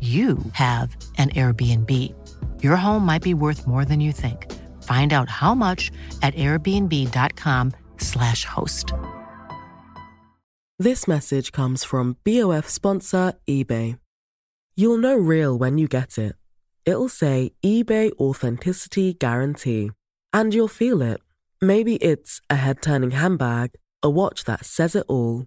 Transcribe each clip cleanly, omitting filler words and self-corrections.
you have an Airbnb. Your home might be worth more than you think. Find out how much at airbnb.com/host. This message comes from BOF sponsor eBay. You'll know real when you get it. It'll say eBay Authenticity Guarantee. And you'll feel it. Maybe it's a head-turning handbag, a watch that says it all,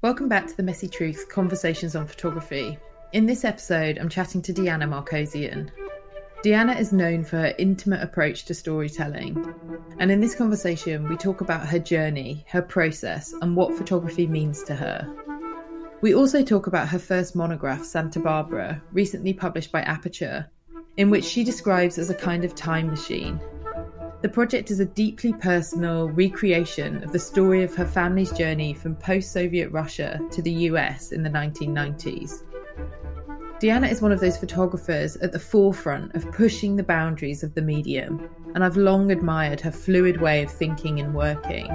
Welcome back to the Messy Truth Conversations on Photography. In this episode, I'm chatting to Diana Markosian. Diana is known for her intimate approach to storytelling. And in this conversation, we talk about her journey, her process, and what photography means to her. We also talk about her first monograph, Santa Barbara, recently published by Aperture, in which she describes as a kind of time machine. The project is a deeply personal recreation of the story of her family's journey from post-Soviet Russia to the US in the 1990s. Diana is one of those photographers at the forefront of pushing the boundaries of the medium, and I've long admired her fluid way of thinking and working.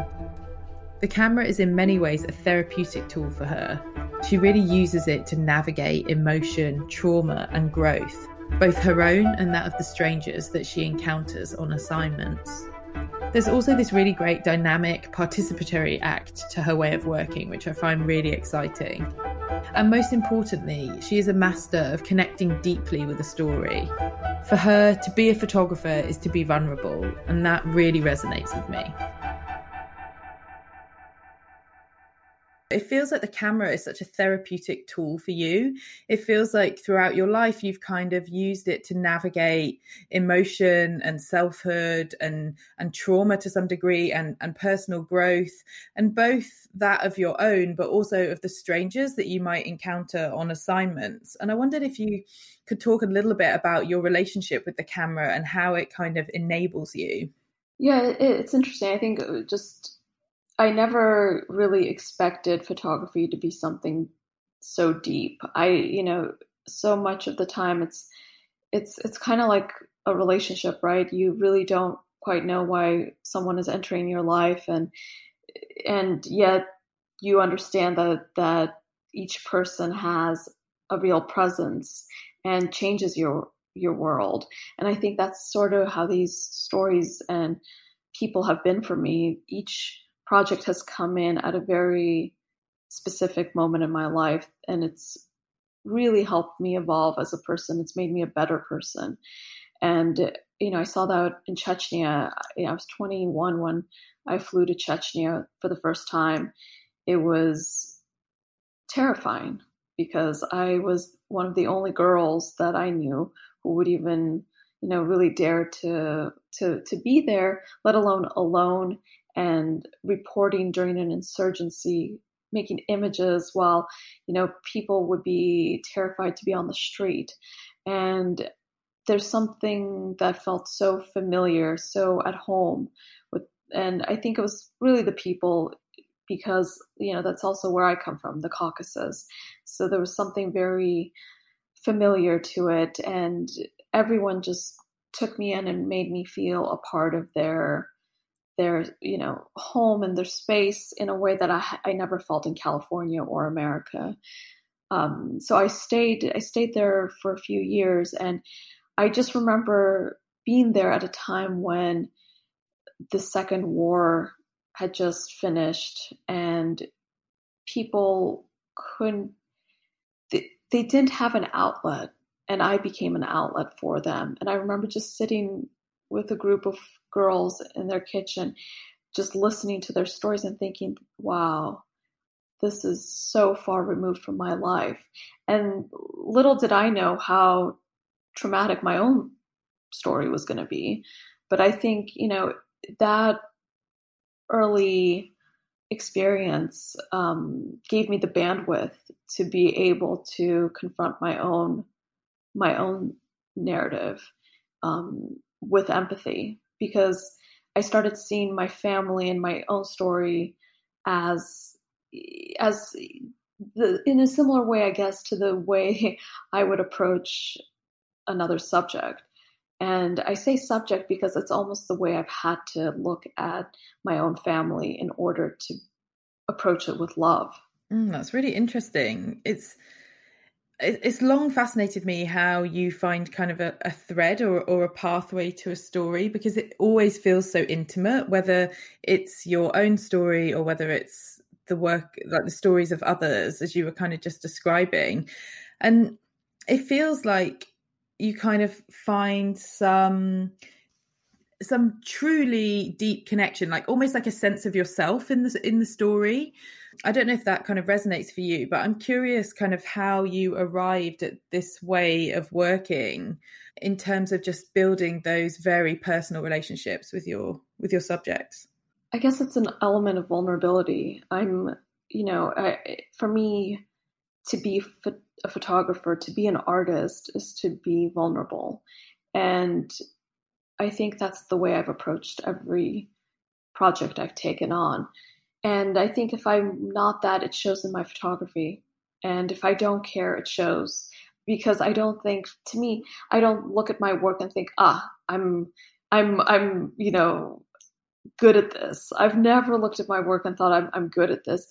The camera is in many ways a therapeutic tool for her. She really uses it to navigate emotion, trauma, and growth, both her own and that of the strangers that she encounters on assignments. There's also this really great dynamic, participatory act to her way of working, which I find really exciting. And most importantly, she is a master of connecting deeply with a story. For her, to be a photographer is to be vulnerable, and that really resonates with me. It feels like the camera is such a therapeutic tool for you. It feels like throughout your life, you've kind of used it to navigate emotion and selfhood and trauma to some degree and personal growth, and both that of your own, but also of the strangers that you might encounter on assignments. And I wondered if you could talk a little bit about your relationship with the camera and how it kind of enables you. Yeah, it's interesting. I think I never really expected photography to be something so deep. So much of the time it's kind of like a relationship, right? You really don't quite know why someone is entering your life, and yet you understand that each person has a real presence and changes your world. And I think that's sort of how these stories and people have been for me. Each project has come in at a very specific moment in my life, and it's really helped me evolve as a person. It's made me a better person. And, I saw that in Chechnya. I was 21 when I flew to Chechnya for the first time. It was terrifying because I was one of the only girls that I knew who would even, really dare to be there, let alone alone, and reporting during an insurgency, making images while, people would be terrified to be on the street. And there's something that felt so familiar, so at home. And I think it was really the people, because, that's also where I come from, the Caucasus. So there was something very familiar to it. And everyone just took me in and made me feel a part of their home and their space in a way that I never felt in California or America. So I stayed there for a few years, and I just remember being there at a time when the Second War had just finished, and people couldn't, they didn't have an outlet. and I became an outlet for them. And I remember just sitting with a group of girls in their kitchen, just listening to their stories and thinking, wow, this is so far removed from my life. And little did I know how traumatic my own story was going to be. But I think, you know, that early experience gave me the bandwidth to be able to confront my own narrative with empathy, because I started seeing my family and my own story in a similar way, I guess, to the way I would approach another subject. And I say subject because it's almost the way I've had to look at my own family in order to approach it with love. That's really interesting. It's long fascinated me how you find kind of a thread or a pathway to a story, because it always feels so intimate, whether it's your own story or whether it's the work, like the stories of others, as you were kind of just describing. And it feels like you kind of find some truly deep connection, like almost like a sense of yourself in the story. I don't know if that kind of resonates for you, but I'm curious kind of how you arrived at this way of working in terms of just building those very personal relationships with your subjects. I guess it's an element of vulnerability. For me to be a photographer, to be an artist, is to be vulnerable. And I think that's the way I've approached every project I've taken on. And I think if I'm not that, it shows in my photography. And if I don't care, it shows. Because I don't look at my work and think, I'm you know, good at this. I've never looked at my work and thought I'm good at this.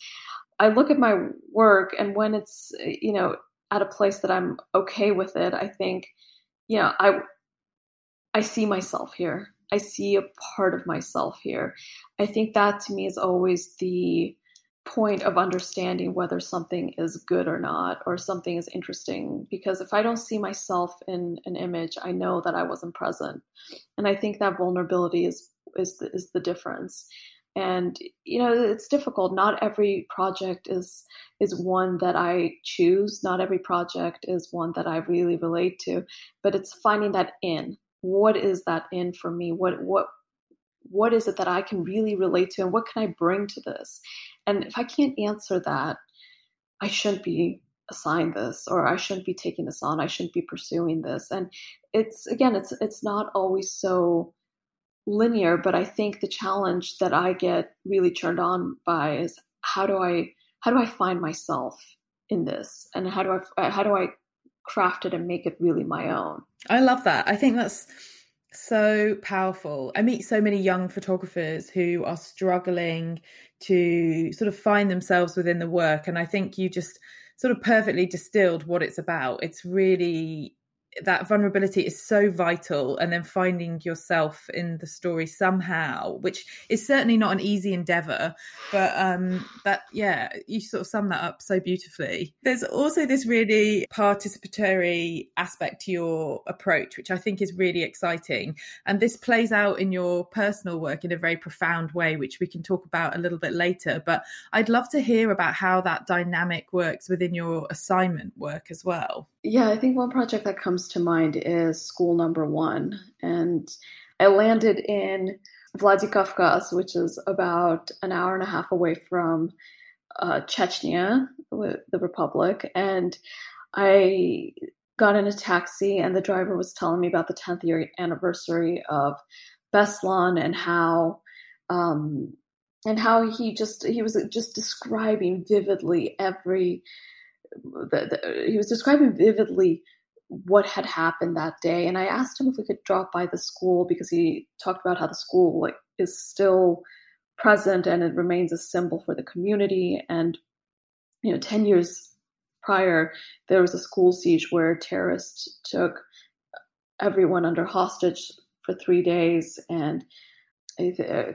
I look at my work, and when it's, you know, at a place that I'm okay with it, I think, you know, I see myself here. I see a part of myself here. I think that to me is always the point of understanding whether something is good or not, or something is interesting. Because if I don't see myself in an image, I know that I wasn't present. And I think that vulnerability is the difference. And, you know, it's difficult. Not every project is one that I choose. Not every project is one that I really relate to, but it's finding that in. What is that in for me? What is it that I can really relate to, and what can I bring to this? And if I can't answer that, I shouldn't be assigned this, or I shouldn't be taking this on. I shouldn't be pursuing this. And it's not always so linear, but I think the challenge that I get really turned on by is how do I find myself in this, and how do I craft it and make it really my own. I love that. I think that's so powerful. I meet so many young photographers who are struggling to sort of find themselves within the work. And I think you just sort of perfectly distilled what it's about. It's really, that vulnerability is so vital. And then finding yourself in the story somehow, which is certainly not an easy endeavor, but you sort of sum that up so beautifully. There's also this really participatory aspect to your approach, which I think is really exciting. And this plays out in your personal work in a very profound way, which we can talk about a little bit later. But I'd love to hear about how that dynamic works within your assignment work as well. Yeah, I think one project that comes to mind is School Number One. And I landed in Vladikavkaz, which is about an hour and a half away from Chechnya, the Republic. And I got in a taxi, and the driver was telling me about the 10th year anniversary of Beslan, and how he was describing vividly what had happened that day. And I asked him if we could drop by the school, because he talked about how the school is still present and it remains a symbol for the community. And, you know, 10 years prior, there was a school siege where terrorists took everyone under hostage for 3 days, and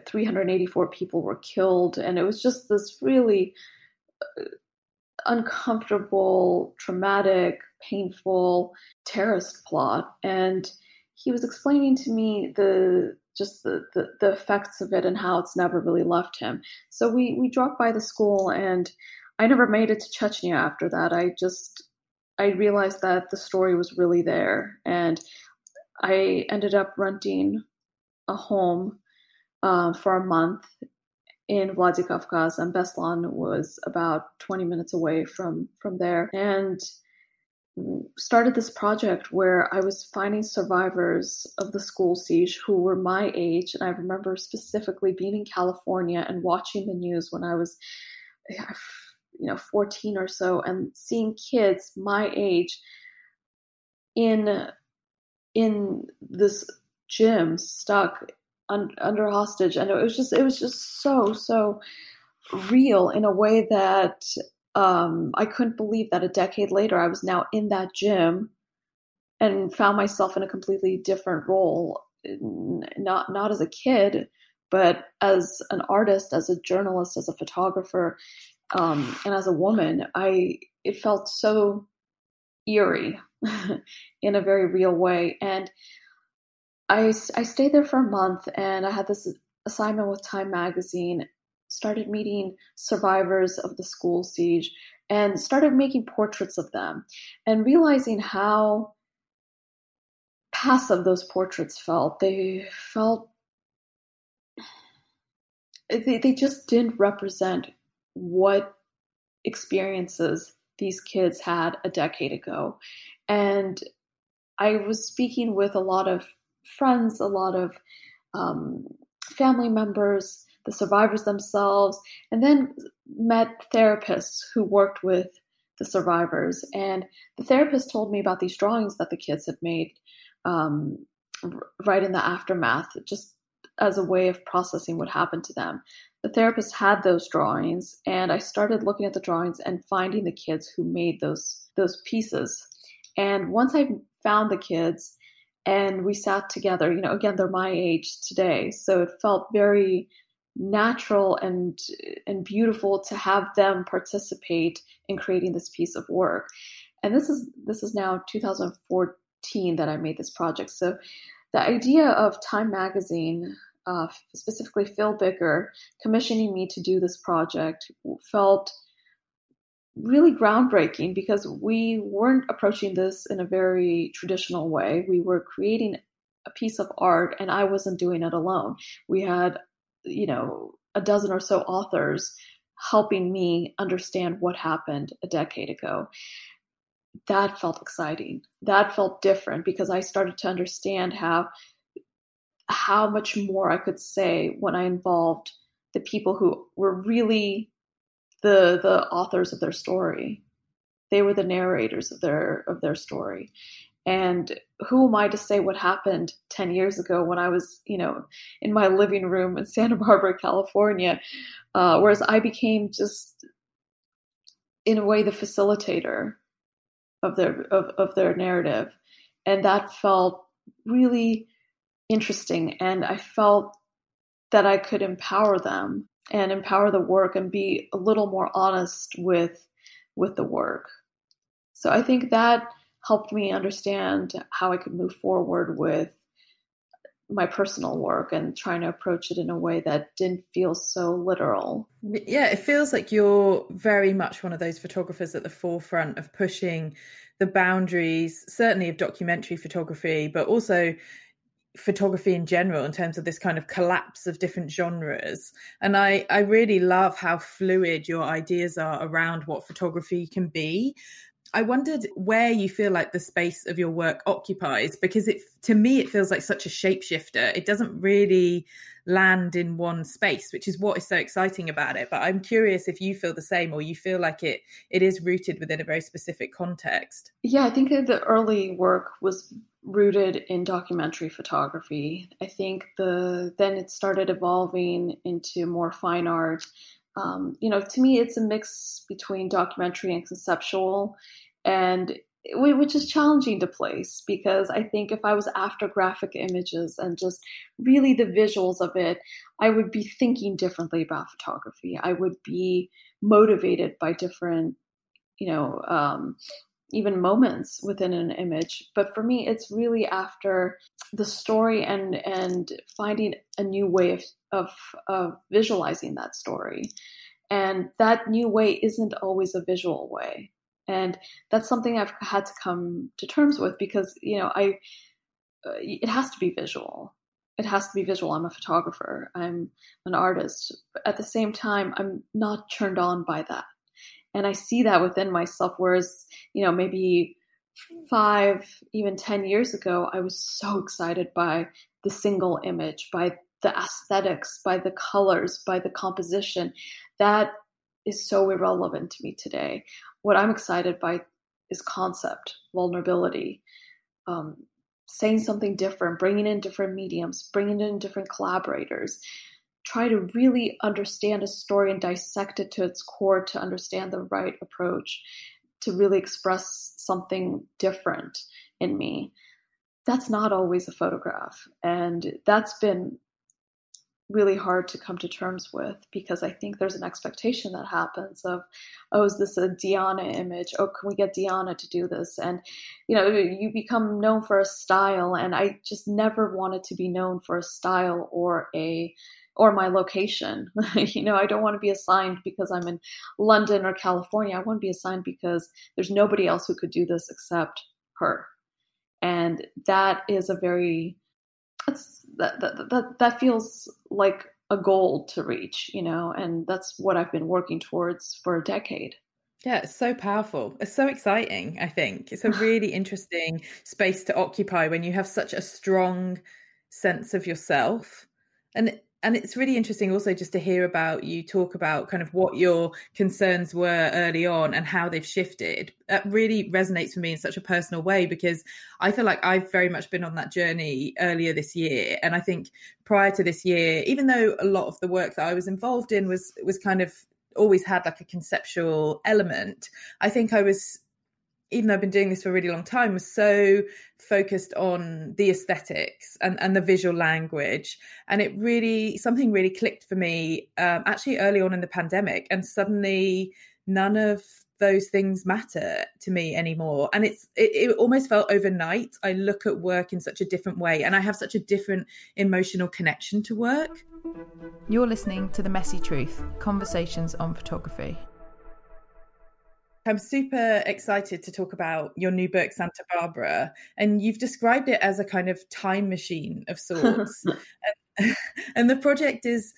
384 people were killed. And it was just this really uncomfortable, traumatic, painful terrorist plot. And he was explaining to me the effects of it and how it's never really left him. So we dropped by the school, and I never made it to Chechnya after that. I realized that the story was really there, and I ended up renting a home for a month in Vladikavkaz, and Beslan was about 20 minutes away from there, and started this project where I was finding survivors of the school siege who were my age. And I remember specifically being in California and watching the news when I was 14 or so, and seeing kids my age in this gym stuck under hostage. And it was just so real in a way that I couldn't believe that a decade later I was now in that gym and found myself in a completely different role, not as a kid, but as an artist, as a journalist, as a photographer, and as a woman. It felt so eerie in a very real way. And I stayed there for a month, and I had this assignment with Time Magazine, started meeting survivors of the school siege, and started making portraits of them, and realizing how passive those portraits felt. They felt, they just didn't represent what experiences these kids had a decade ago. And I was speaking with a lot of friends, a lot of family members, the survivors themselves, and then met therapists who worked with the survivors. And the therapist told me about these drawings that the kids had made right in the aftermath, just as a way of processing what happened to them. The therapist had those drawings, and I started looking at the drawings and finding the kids who made those pieces. And once I found the kids and we sat together, again, they're my age today, so it felt very natural and beautiful to have them participate in creating this piece of work. And this is now 2014 that I made this project. So the idea of Time Magazine, specifically Phil Bicker, commissioning me to do this project felt really groundbreaking, because we weren't approaching this in a very traditional way. We were creating a piece of art, and I wasn't doing it alone. We had a dozen or so authors helping me understand what happened a decade ago. That felt exciting. That felt different, because I started to understand how much more I could say when I involved the people who were really the authors of their story. They were the narrators of their story. And who am I to say what happened 10 years ago when I was, in my living room in Santa Barbara, California, whereas I became just, in a way, the facilitator of their narrative. And that felt really interesting. And I felt that I could empower them and empower the work and be a little more honest with the work. So I think that helped me understand how I could move forward with my personal work and trying to approach it in a way that didn't feel so literal. Yeah, it feels like you're very much one of those photographers at the forefront of pushing the boundaries, certainly of documentary photography, but also photography in general, in terms of this kind of collapse of different genres. And I really love how fluid your ideas are around what photography can be. I wondered where you feel like the space of your work occupies, because to me it feels like such a shapeshifter. It doesn't really land in one space, which is what is so exciting about it. But I'm curious if you feel the same, or you feel like it is rooted within a very specific context. Yeah, I think the early work was rooted in documentary photography. I think then it started evolving into more fine art. To me, it's a mix between documentary and conceptual, and which is challenging to place, because I think if I was after graphic images and just really the visuals of it, I would be thinking differently about photography. I would be motivated by different even moments within an image. But for me, it's really after the story and finding a new way of visualizing that story. And that new way isn't always a visual way. And that's something I've had to come to terms with because, it has to be visual. It has to be visual. I'm a photographer. I'm an artist. But at the same time, I'm not turned on by that. And I see that within myself, whereas, maybe 5, even 10 years ago, I was so excited by the single image, by the aesthetics, by the colors, by the composition. That is so irrelevant to me today. What I'm excited by is concept, vulnerability, saying something different, bringing in different mediums, bringing in different collaborators. Try to really understand a story and dissect it to its core to understand the right approach to really express something different in me. That's not always a photograph. And that's been really hard to come to terms with because I think there's an expectation that happens of, oh, is this a Diana image? Oh, can we get Diana to do this? And, you become known for a style. And I just never wanted to be known for a style or my location. I don't want to be assigned because I'm in London or California. I want to be assigned because there's nobody else who could do this except her. And that is that feels like a goal to reach, and that's what I've been working towards for a decade. Yeah, it's so powerful. It's so exciting, I think. It's a really interesting space to occupy when you have such a strong sense of yourself. And it's really interesting also just to hear about you talk about kind of what your concerns were early on and how they've shifted. That really resonates for me in such a personal way because I feel like I've very much been on that journey earlier this year. And I think prior to this year, even though a lot of the work that I was involved in was kind of always had like a conceptual element, I think I was, even though I've been doing this for a really long time, was so focused on the aesthetics and the visual language. And it really, something really clicked for me actually early on in the pandemic. And suddenly none of those things matter to me anymore. And it almost felt overnight. I look at work in such a different way and I have such a different emotional connection to work. You're listening to The Messy Truth, Conversations on Photography. I'm super excited to talk about your new book, Santa Barbara, and you've described it as a kind of time machine of sorts. and the project is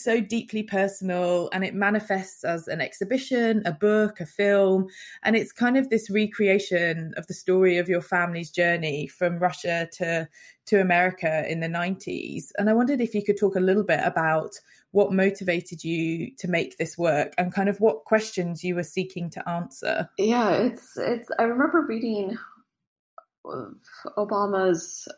so deeply personal, and it manifests as an exhibition, a book, a film, and it's kind of this recreation of the story of your family's journey from Russia to America in the 90s. And I wondered if you could talk a little bit about what motivated you to make this work and kind of what questions you were seeking to answer. Yeah, it's. I remember reading Obama's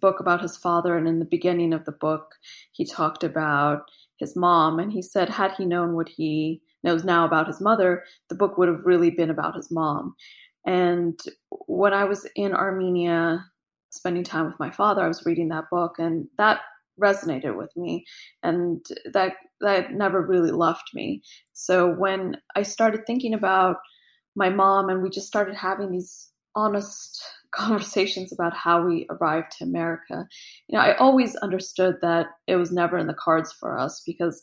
book about his father. And in the beginning of the book, he talked about his mom. And he said, had he known what he knows now about his mother, the book would have really been about his mom. And when I was in Armenia, spending time with my father, I was reading that book, and that resonated with me, and that never really left me. So when I started thinking about my mom, and we just started having these honest conversations about how we arrived to America, I always understood that it was never in the cards for us because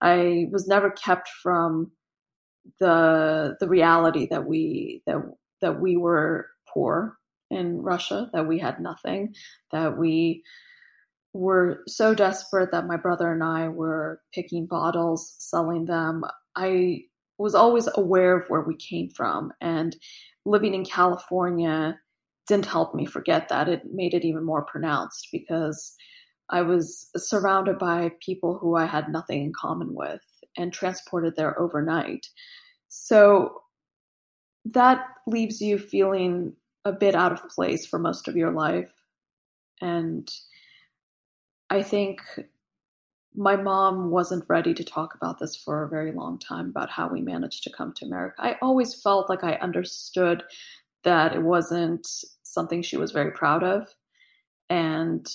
I was never kept from the reality that we were poor in Russia, that we had nothing, that we were so desperate that my brother and I were picking bottles, selling them. I was always aware of where we came from, and living in California didn't help me forget that. It made it even more pronounced because I was surrounded by people who I had nothing in common with and transported there overnight. So that leaves you feeling a bit out of place for most of your life. And I think my mom wasn't ready to talk about this for a very long time, about how we managed to come to America. I always felt like I understood that it wasn't something she was very proud of. And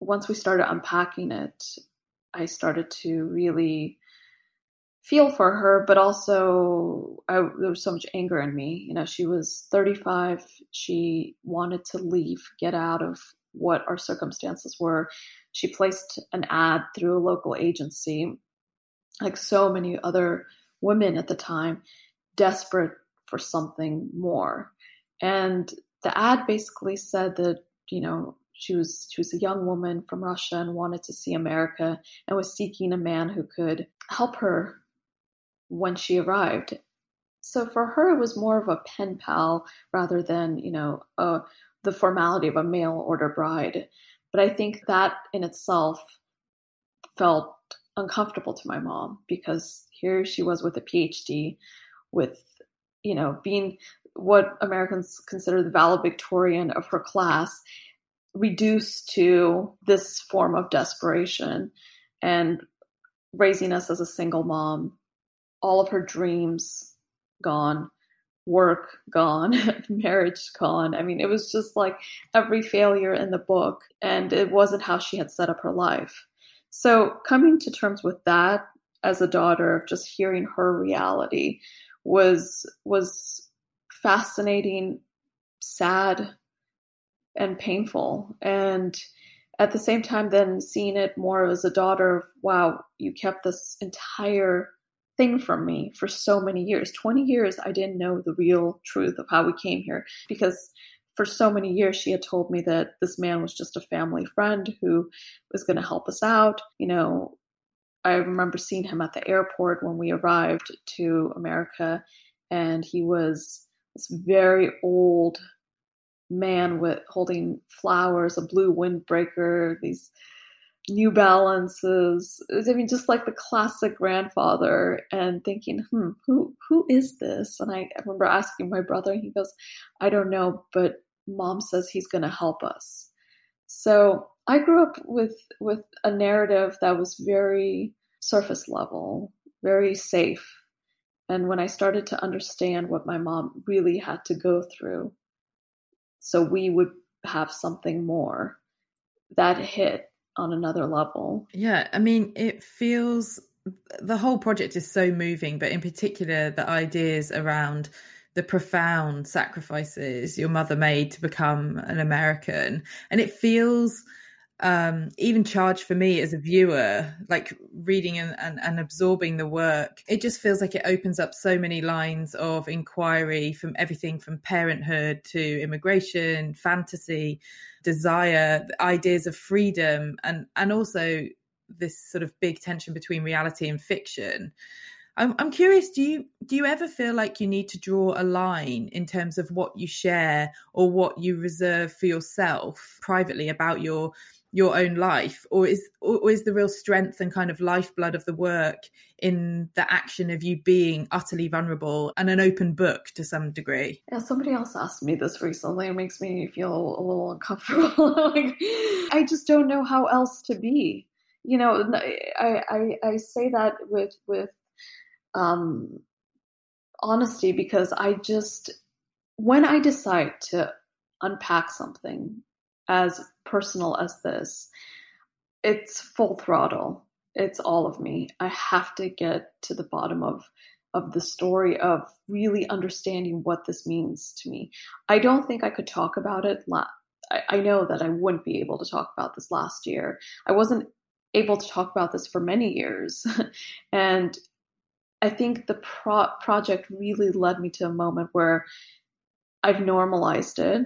once we started unpacking it, I started to really feel for her, but also there was so much anger in me. You know, she was 35. She wanted to leave, get out of what our circumstances were. She placed an ad through a local agency, like so many other women at the time, desperate for something more. And the ad basically said that, you know, she was a young woman from Russia and wanted to see America and was seeking a man who could help her when she arrived. So for her, it was more of a pen pal rather than, you know, the formality of a mail order bride. But I think that in itself felt uncomfortable to my mom, because here she was with a PhD, with, you know, being what Americans consider the valedictorian of her class, reduced to this form of desperation, and raising us as a single mom, all of her dreams gone, work gone, marriage gone. I mean, it was just like every failure in the book, and it wasn't how she had set up her life. So coming to terms with that as a daughter, of just hearing her reality was fascinating, sad, and painful. And at the same time, then seeing it more as a daughter of, wow, you kept this entire thing from me for so many years. 20 years, I didn't know the real truth of how we came here, because for so many years, she had told me that this man was just a family friend who was going to help us out. You know, I remember seeing him at the airport when we arrived to America, and he was this very old man with holding flowers, a blue windbreaker, these New Balances. I mean, just like the classic grandfather, and thinking, who is this? And I remember asking my brother, and he goes, I don't know, but mom says he's going to help us. So I grew up with a narrative that was very surface level, very safe. And when I started to understand what my mom really had to go through so we would have something more, that hit on another level. Yeah, I mean, it feels, the whole project is so moving, but in particular, the ideas around the profound sacrifices your mother made to become an American. And it feels, even charged for me as a viewer, like reading and absorbing the work, it just feels like it opens up so many lines of inquiry, from everything from parenthood to immigration, fantasy, desire, ideas of freedom, and also this sort of big tension between reality and fiction. I'm curious, do you ever feel like you need to draw a line in terms of what you share or what you reserve for yourself privately about your own life, or is the real strength and kind of lifeblood of the work in the action of you being utterly vulnerable and an open book to some degree? Yeah, somebody else asked me this recently. It makes me feel a little uncomfortable. Like, I just don't know how else to be. You know, I say that with honesty, because I just, when I decide to unpack something as personal as this, it's full throttle. It's all of me. I have to get to the bottom of the story, of really understanding what this means to me. I don't think I could talk about it. I know that I wouldn't be able to talk about this last year. I wasn't able to talk about this for many years. And I think the project really led me to a moment where I've normalized it.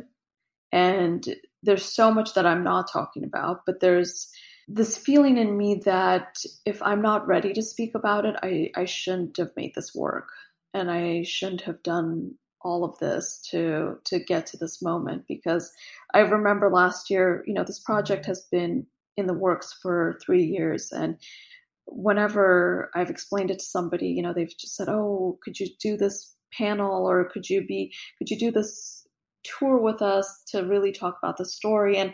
And there's so much that I'm not talking about, but there's this feeling in me that if I'm not ready to speak about it, I shouldn't have made this work, and I shouldn't have done all of this to get to this moment. Because I remember last year, you know, this project has been in the works for 3 years, and whenever I've explained it to somebody, you know, they've just said, oh, could you do this panel, or could you do this tour with us to really talk about the story? And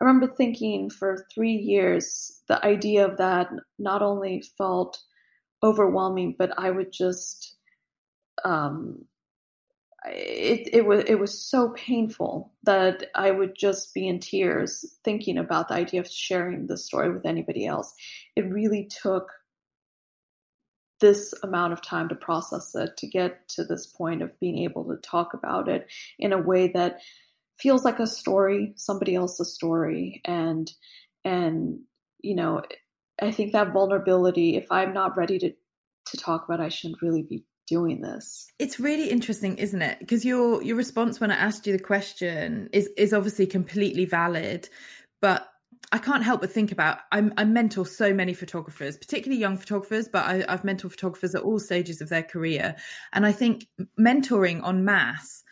I remember thinking, for 3 years, the idea of that not only felt overwhelming, but I would just, it was so painful that I would just be in tears thinking about the idea of sharing the story with anybody else. It really took this amount of time to process it, to get to this point of being able to talk about it in a way that feels like a story, somebody else's story. And, you know, I think that vulnerability, if I'm not ready to talk about, I shouldn't really be doing this. It's really interesting, isn't it? Because your response when I asked you the question is obviously completely valid, but I can't help but think about, I mentor so many photographers, particularly young photographers, but I've mentored photographers at all stages of their career. And I think mentoring en masse,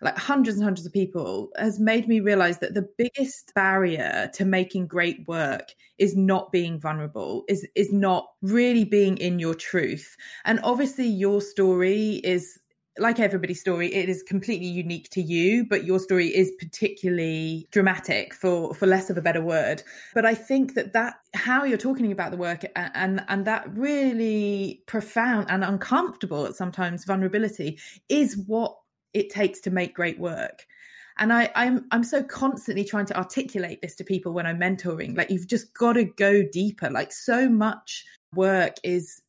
like hundreds and hundreds of people, has made me realize that the biggest barrier to making great work is not being vulnerable, is not really being in your truth. And obviously your story is, like everybody's story, it is completely unique to you, but your story is particularly dramatic, for less of a better word. But I think that how you're talking about the work and that really profound and uncomfortable sometimes vulnerability is what it takes to make great work. And I'm so constantly trying to articulate this to people when I'm mentoring, like, you've just got to go deeper. Like, so much work is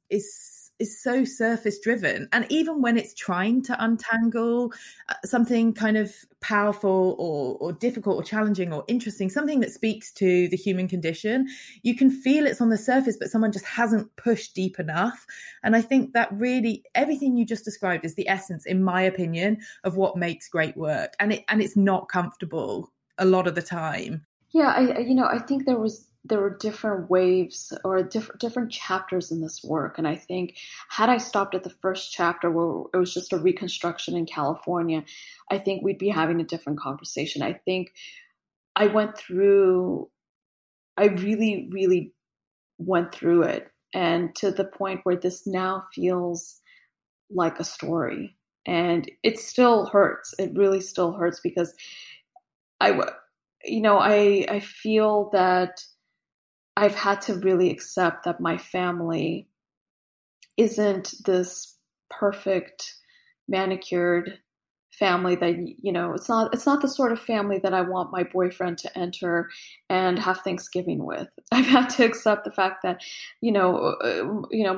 so surface driven. And even when it's trying to untangle something kind of powerful or difficult or challenging or interesting, something that speaks to the human condition, you can feel it's on the surface, but someone just hasn't pushed deep enough. And I think that really everything you just described is the essence, in my opinion, of what makes great work. And it's not comfortable a lot of the time. Yeah, I think there were different waves or different chapters in this work. And I think had I stopped at the first chapter where it was just a reconstruction in California, I think we'd be having a different conversation. I think I really, really went through it, and to the point where this now feels like a story. And it still hurts. It really still hurts, because I feel that I've had to really accept that my family isn't this perfect manicured family that, you know, it's not the sort of family that I want my boyfriend to enter and have Thanksgiving with. I've had to accept the fact that, you know,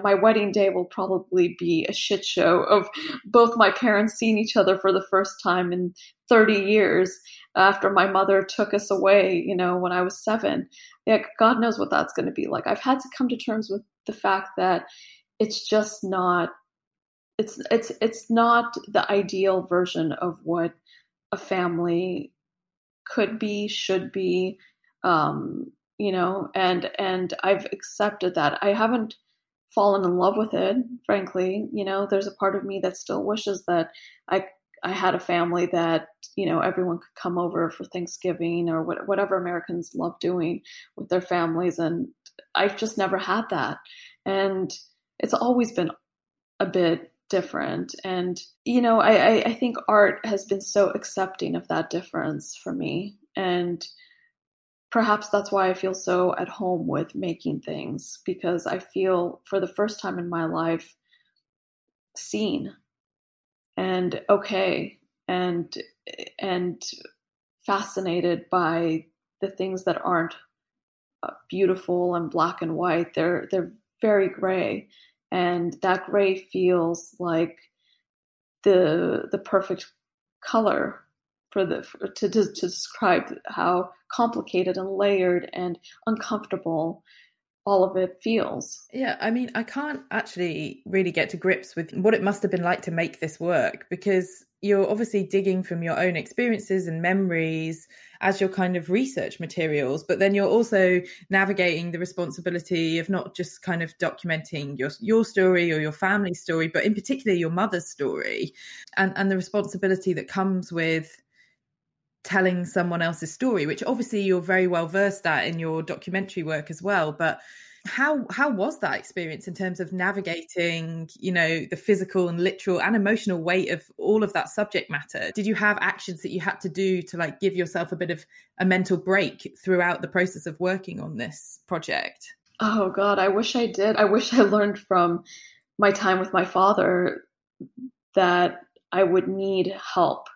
my wedding day will probably be a shit show of both my parents seeing each other for the first time in 30 years after my mother took us away, you know, when I was 7. Like, God knows what that's going to be like. I've had to come to terms with the fact that it's just not, it's not the ideal version of what a family could be, should be, you know, and I've accepted that. I haven't fallen in love with it, frankly. You know, there's a part of me that still wishes that I had a family that, you know, everyone could come over for Thanksgiving or whatever Americans love doing with their families. And I've just never had that. And it's always been a bit different. And, you know, I think art has been so accepting of that difference for me. And perhaps that's why I feel so at home with making things, because I feel for the first time in my life seen and okay, and fascinated by the things that aren't beautiful and black and white. They're very gray, and that gray feels like the perfect color to describe how complicated and layered and uncomfortable all of it feels. Yeah, I mean, I can't actually really get to grips with what it must have been like to make this work, because you're obviously digging from your own experiences and memories as your kind of research materials, but then you're also navigating the responsibility of not just kind of documenting your story or your family's story, but in particular your mother's story, and the responsibility that comes with telling someone else's story, which obviously you're very well versed at in your documentary work as well. But how was that experience in terms of navigating, you know, the physical and literal and emotional weight of all of that subject matter? Did you have actions that you had to do to, like, give yourself a bit of a mental break throughout the process of working on this project? Oh God, I wish I did. I wish I learned from my time with my father that I would need help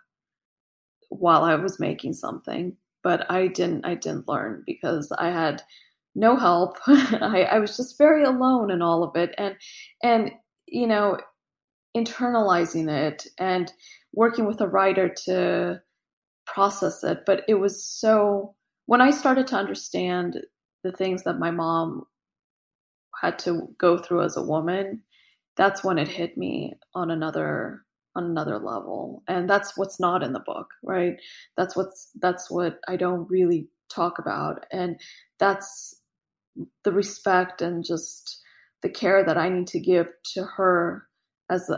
while I was making something, but I didn't learn, because I had no help. I was just very alone in all of it. And you know, internalizing it and working with a writer to process it. But it was so, when I started to understand the things that my mom had to go through as a woman, that's when it hit me on another level. And that's what's not in the book, right? That's what I don't really talk about. And that's the respect and just the care that I need to give to her as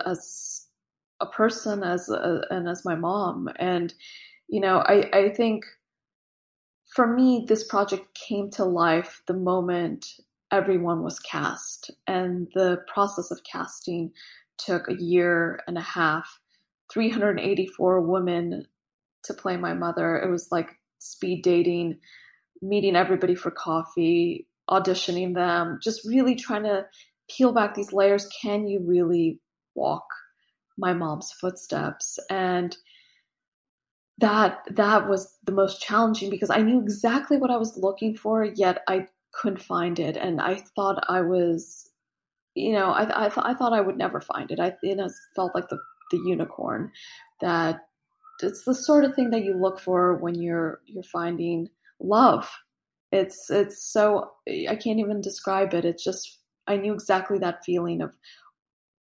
a person, and as my mom. And, you know, I think for me, this project came to life the moment everyone was cast, and the process of casting took a year and a half, 384 women to play my mother. It was like speed dating, meeting everybody for coffee, auditioning them, just really trying to peel back these layers. Can you really walk my mom's footsteps? And that was the most challenging, because I knew exactly what I was looking for, yet I couldn't find it. And I thought I was, you know, I thought I would never find it. I felt like the unicorn, that it's the sort of thing that you look for when you're finding love. It's so, I can't even describe it. It's just, I knew exactly that feeling of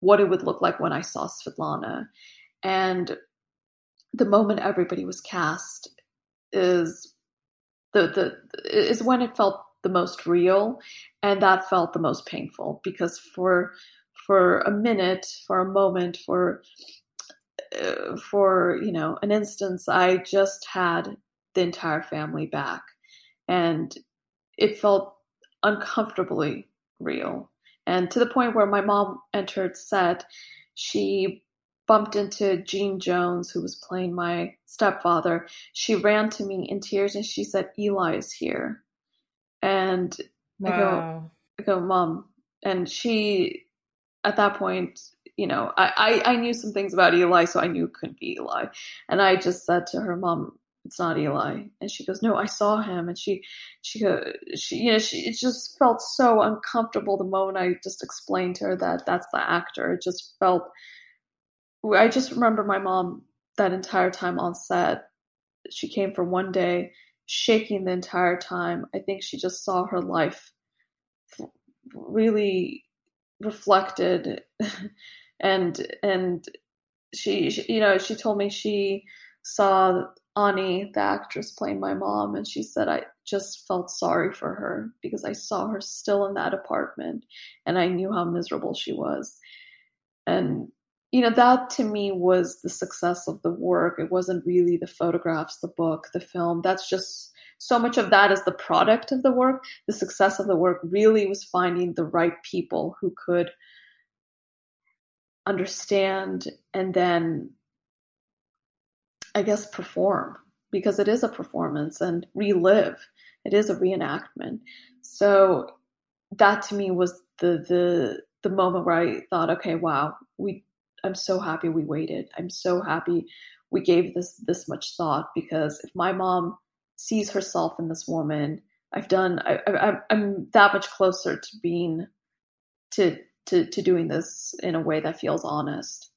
what it would look like when I saw Svetlana. And the moment everybody was cast is when it felt the most real, and that felt the most painful, because for an instance, I just had the entire family back, and it felt uncomfortably real. And to the point where my mom entered set, she bumped into Gene Jones, who was playing my stepfather. She ran to me in tears and she said, "Eli is here." And wow. I go, "Mom." And she, at that point, you know, I knew some things about Eli, so I knew it couldn't be Eli. And I just said to her, "Mom, it's not Eli." And she goes, "No, I saw him." And she it just felt so uncomfortable the moment I just explained to her that that's the actor. It just felt, I just remember my mom that entire time on set. She came for one day, shaking the entire time. I think she just saw her life really reflected, and she, you know, she told me she saw Ani, the actress playing my mom, and she said, "I just felt sorry for her because I saw her still in that apartment and I knew how miserable she was." And, you know, that to me was the success of the work. It wasn't really the photographs, the book, the film. That's just, so much of that is the product of the work. The success of the work really was finding the right people who could understand and then, I guess, perform, because it is a performance, and relive. It is a reenactment. So that to me was the moment where I thought, okay, wow, I'm so happy we waited. I'm so happy we gave this much thought, because if my mom sees herself in this woman, I'm that much closer to being, to doing this in a way that feels honest.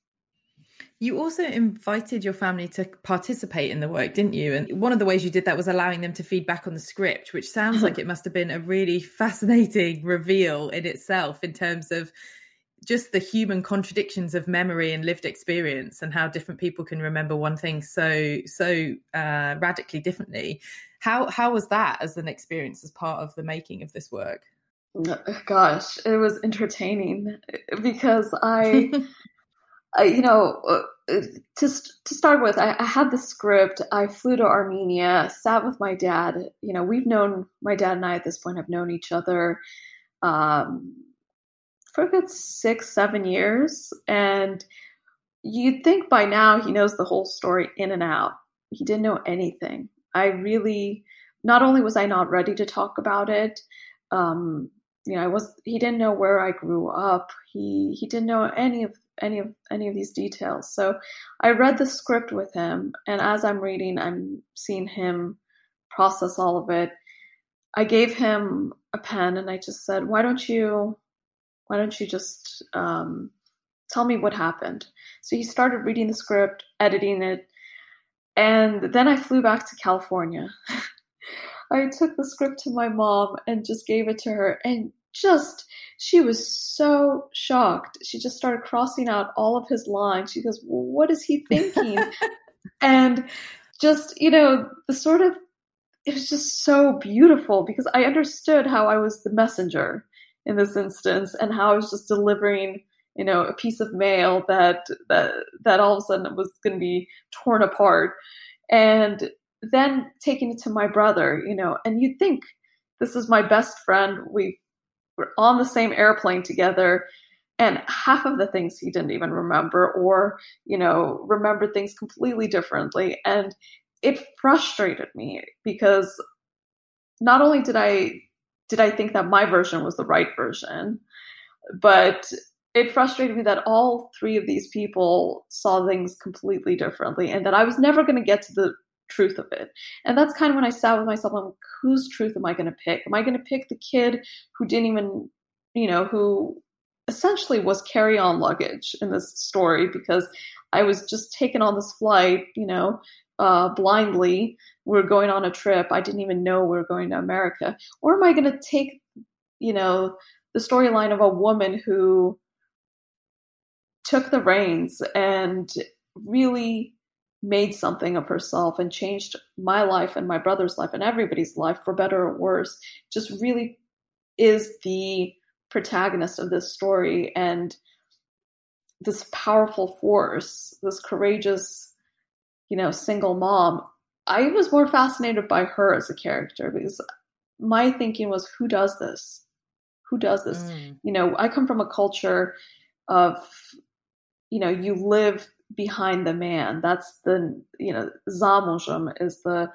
You also invited your family to participate in the work, didn't you? And one of the ways you did that was allowing them to feed back on the script, which sounds like it must have been a really fascinating reveal in itself, in terms of just the human contradictions of memory and lived experience, and how different people can remember one thing so radically differently. How was that as an experience, as part of the making of this work? Gosh, it was entertaining, because I you know, to start with, I had the script. I flew to Armenia, sat with my dad. You know, my dad and I at this point have known each other for a good 6-7 years, and you'd think by now he knows the whole story in and out. He didn't know anything. Not only was I not ready to talk about it, you know, he didn't know where I grew up. He didn't know any of these details. So I read the script with him, and as I'm reading, I'm seeing him process all of it. I gave him a pen and I just said, why don't you just Tell me what happened. So he started reading the script, editing it. And then I flew back to California. I took the script to my mom and just gave it to her. And she was so shocked. She just started crossing out all of his lines. She goes, well, what is he thinking? And just, the sort of, it was just so beautiful because I understood how I was the messenger in this instance and how I was just delivering, a piece of mail that all of a sudden was going to be torn apart. And then taking it to my brother, and you'd think this is my best friend. We were on the same airplane together, and half of the things he didn't even remember or, remembered things completely differently. And it frustrated me because not only did I think that my version was the right version, but it frustrated me that all three of these people saw things completely differently and that I was never going to get to the truth of it. And that's kind of when I sat with myself, I'm like, whose truth am I going to pick? Am I going to pick the kid who didn't even, who essentially was carry-on luggage in this story because I was just taken on this flight, blindly. We're going on a trip. I didn't even know we were going to America. Or am I going to take, the storyline of a woman who took the reins and really made something of herself and changed my life and my brother's life and everybody's life for better or worse, just really is the protagonist of this story and this powerful force, this courageous, single mom. I was more fascinated by her as a character because my thinking was, who does this? Who does this? Mm. I come from a culture of, you live behind the man. That's the, zamuzhum is the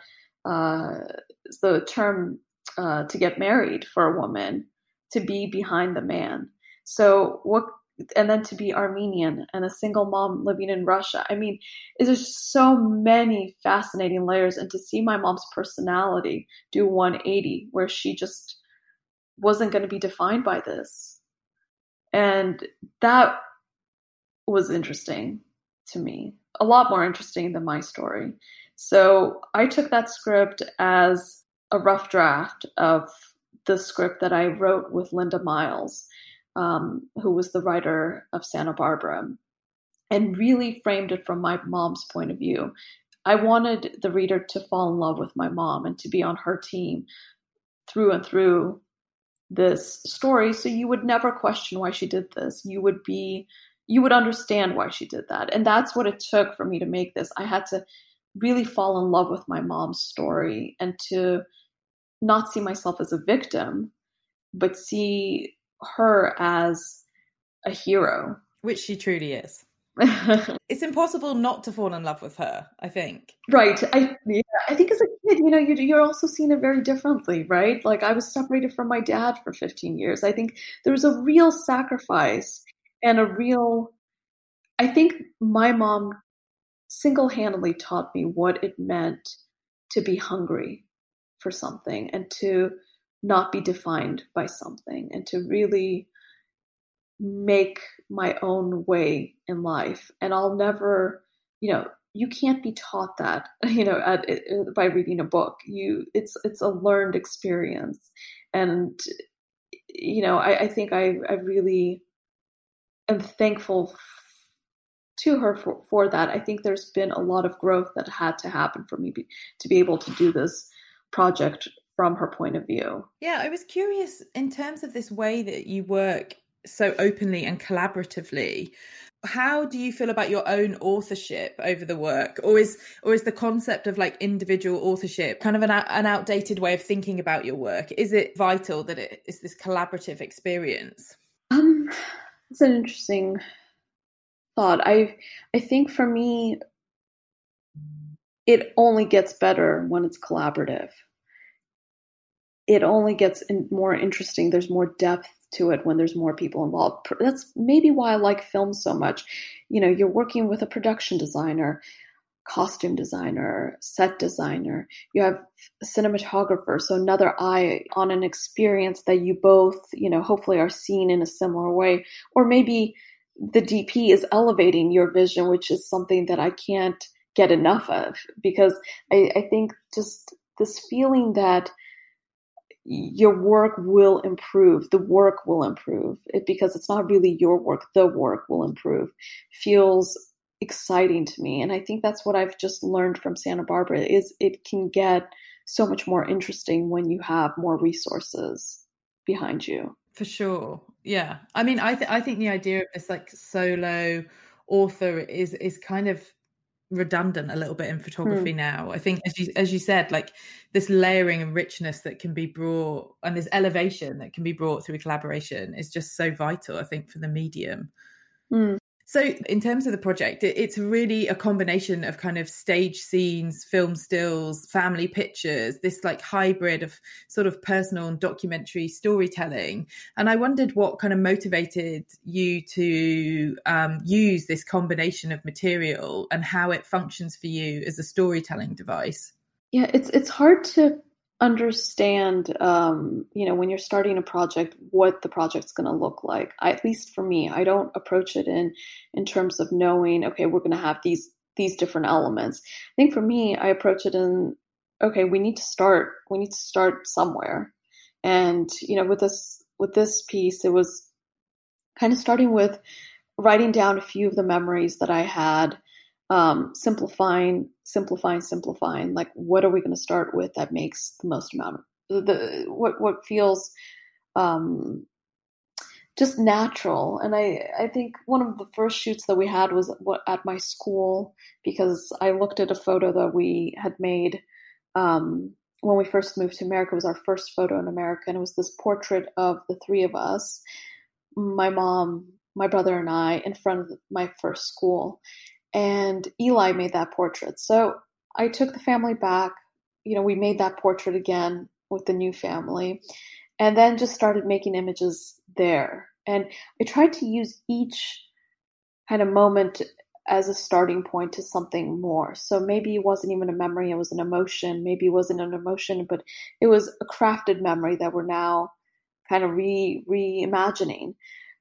term to get married for a woman, to be behind the man. And then to be Armenian and a single mom living in Russia. I mean, there's so many fascinating layers. And to see my mom's personality do 180, where she just wasn't going to be defined by this. And that was interesting to me, a lot more interesting than my story. So I took that script as a rough draft of the script that I wrote with Linda Miles, who was the writer of Santa Barbara, and really framed it from my mom's point of view. I wanted the reader to fall in love with my mom and to be on her team through and through this story. So you would never question why she did this. You would understand why she did that. And that's what it took for me to make this. I had to really fall in love with my mom's story and to not see myself as a victim, but see her as a hero. Which she truly is. It's impossible not to fall in love with her, I think. Right. I think as a kid, you're also seen it very differently, right? Like I was separated from my dad for 15 years. I think there was a real sacrifice and I think my mom single-handedly taught me what it meant to be hungry for something and to not be defined by something and to really make my own way in life. And I'll never, you can't be taught that, by reading a book. It's a learned experience. And, I think I really am thankful to her for that. I think there's been a lot of growth that had to happen for me to be able to do this project from her point of view. Yeah, I was curious in terms of this way that you work so openly and collaboratively. How do you feel about your own authorship over the work? Or is the concept of like individual authorship kind of an outdated way of thinking about your work? Is it vital that it is this collaborative experience? It's an interesting thought. I think for me, it only gets better when it's collaborative. It only gets more interesting. There's more depth to it when there's more people involved. That's maybe why I like film so much. You're working with a production designer, costume designer, set designer. You have a cinematographer, so another eye on an experience that you both, hopefully are seen in a similar way. Or maybe the DP is elevating your vision, which is something that I can't get enough of, because I think just this feeling that your work will improve, the work will improve, because it's not really your work, the work will improve, feels exciting to me. And I think that's what I've just learned from Santa Barbara, is it can get so much more interesting when you have more resources behind you. For sure. Yeah. I mean, I think the idea of this like solo author is kind of redundant a little bit in photography now. I think, as you said, like this layering and richness that can be brought, and this elevation that can be brought through collaboration, is just so vital, I think, for the medium. So in terms of the project, it's really a combination of kind of stage scenes, film stills, family pictures, this like hybrid of sort of personal and documentary storytelling. And I wondered what kind of motivated you to use this combination of material, and how it functions for you as a storytelling device. Yeah, it's hard to understand, when you're starting a project, what the project's going to look like. At least for me, I don't approach it in terms of knowing, okay, we're going to have these different elements. I think for me, I approach it in, okay, we need to start somewhere. And, with this piece, it was kind of starting with writing down a few of the memories that I had, simplifying, like, what are we going to start with that makes the most amount of what feels just natural. And I think one of the first shoots that we had was at my school, because I looked at a photo that we had made when we first moved to America. It was our first photo in America, and it was this portrait of the three of us, my mom, my brother, and I, in front of my first school. And Eli made that portrait. So I took the family back. We made that portrait again with the new family, and then just started making images there. And I tried to use each kind of moment as a starting point to something more. So maybe it wasn't even a memory, it was an emotion. Maybe it wasn't an emotion, but it was a crafted memory that we're now kind of reimagining.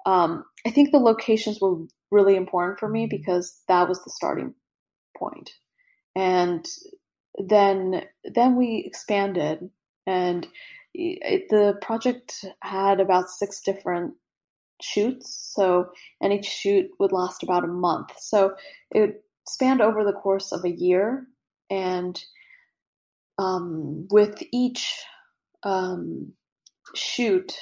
I think the locations were really important for me, because that was the starting point. And then we expanded, and the project had about 6 different shoots. So, and each shoot would last about a month. So it spanned over the course of a year. And with each shoot,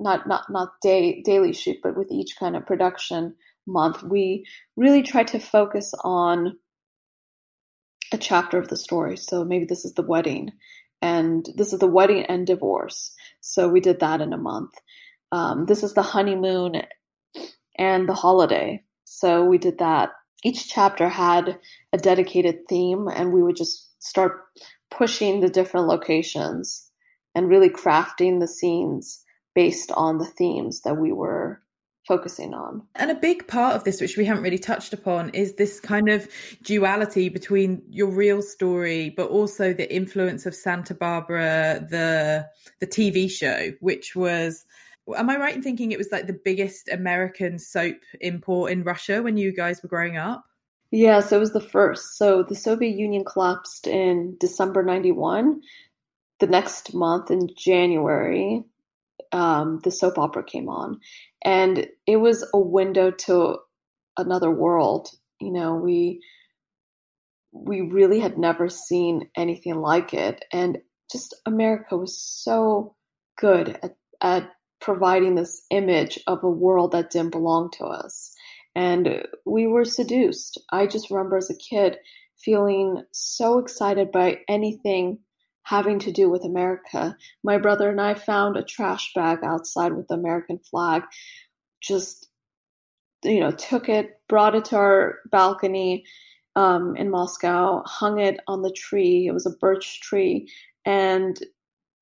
not daily shoot, but with each kind of production month, we really try to focus on a chapter of the story. So maybe this is the wedding, and divorce. So we did that in a month. This is the honeymoon and the holiday. So we did that. Each chapter had a dedicated theme, and we would just start pushing the different locations and really crafting the scenes based on the themes that we were focusing on. And a big part of this, which we haven't really touched upon, is this kind of duality between your real story, but also the influence of Santa Barbara, the TV show, which was, am I right in thinking it was like the biggest American soap import in Russia when you guys were growing up? Yeah, so it was the first. So the Soviet Union collapsed in December 91. The next month, in January, the soap opera came on, and it was a window to another world. We really had never seen anything like it, and just America was so good at providing this image of a world that didn't belong to us, and we were seduced. I just remember as a kid feeling so excited by anything having to do with America. My brother and I found a trash bag outside with the American flag, just, took it, brought it to our balcony in Moscow, hung it on the tree. It was a birch tree. And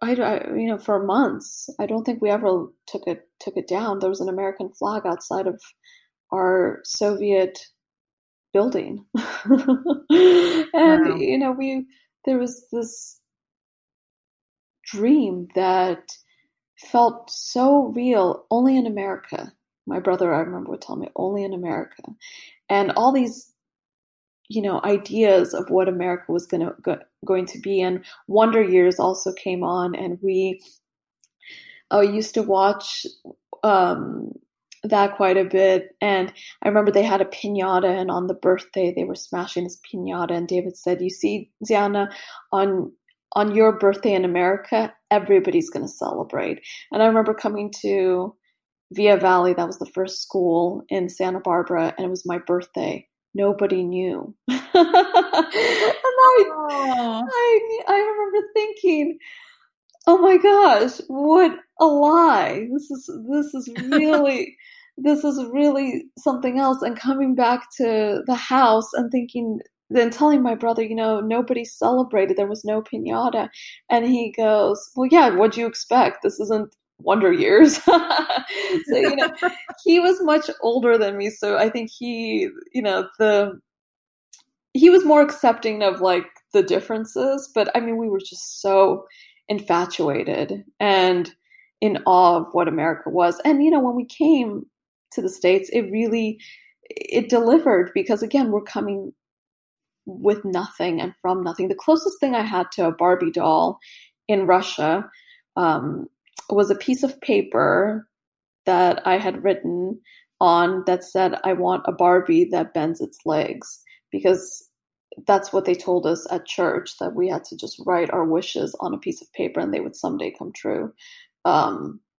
I for months, I don't think we ever took it down. There was an American flag outside of our Soviet building. And, wow. There was this dream that felt so real, only in America. My brother, I remember, would tell me, only in America. And all these, you know, ideas of what America was going to be. And Wonder Years also came on, and we used to watch that quite a bit. And I remember they had a piñata, and on the birthday they were smashing this piñata. And David said, "You see, Diana, on your birthday in America, everybody's going to celebrate." And I remember coming to Via Valley, that was the first school in Santa Barbara, and it was my birthday. Nobody knew. And I remember thinking, oh my gosh, what a lie. This is really this is really something else. And coming back to the house and thinking, then telling my brother, you know, nobody celebrated. There was no piñata. And he goes, well, yeah, what do you expect? This isn't Wonder Years. So, you know, he was much older than me. So I think he was more accepting of like the differences. But I mean, we were just so infatuated and in awe of what America was. And, you know, when we came to the States, it delivered, because again, we're coming with nothing and from nothing. The closest thing I had to a Barbie doll in Russia, was a piece of paper that I had written on that said, "I want a Barbie that bends its legs," because that's what they told us at church, that we had to just write our wishes on a piece of paper and they would someday come true.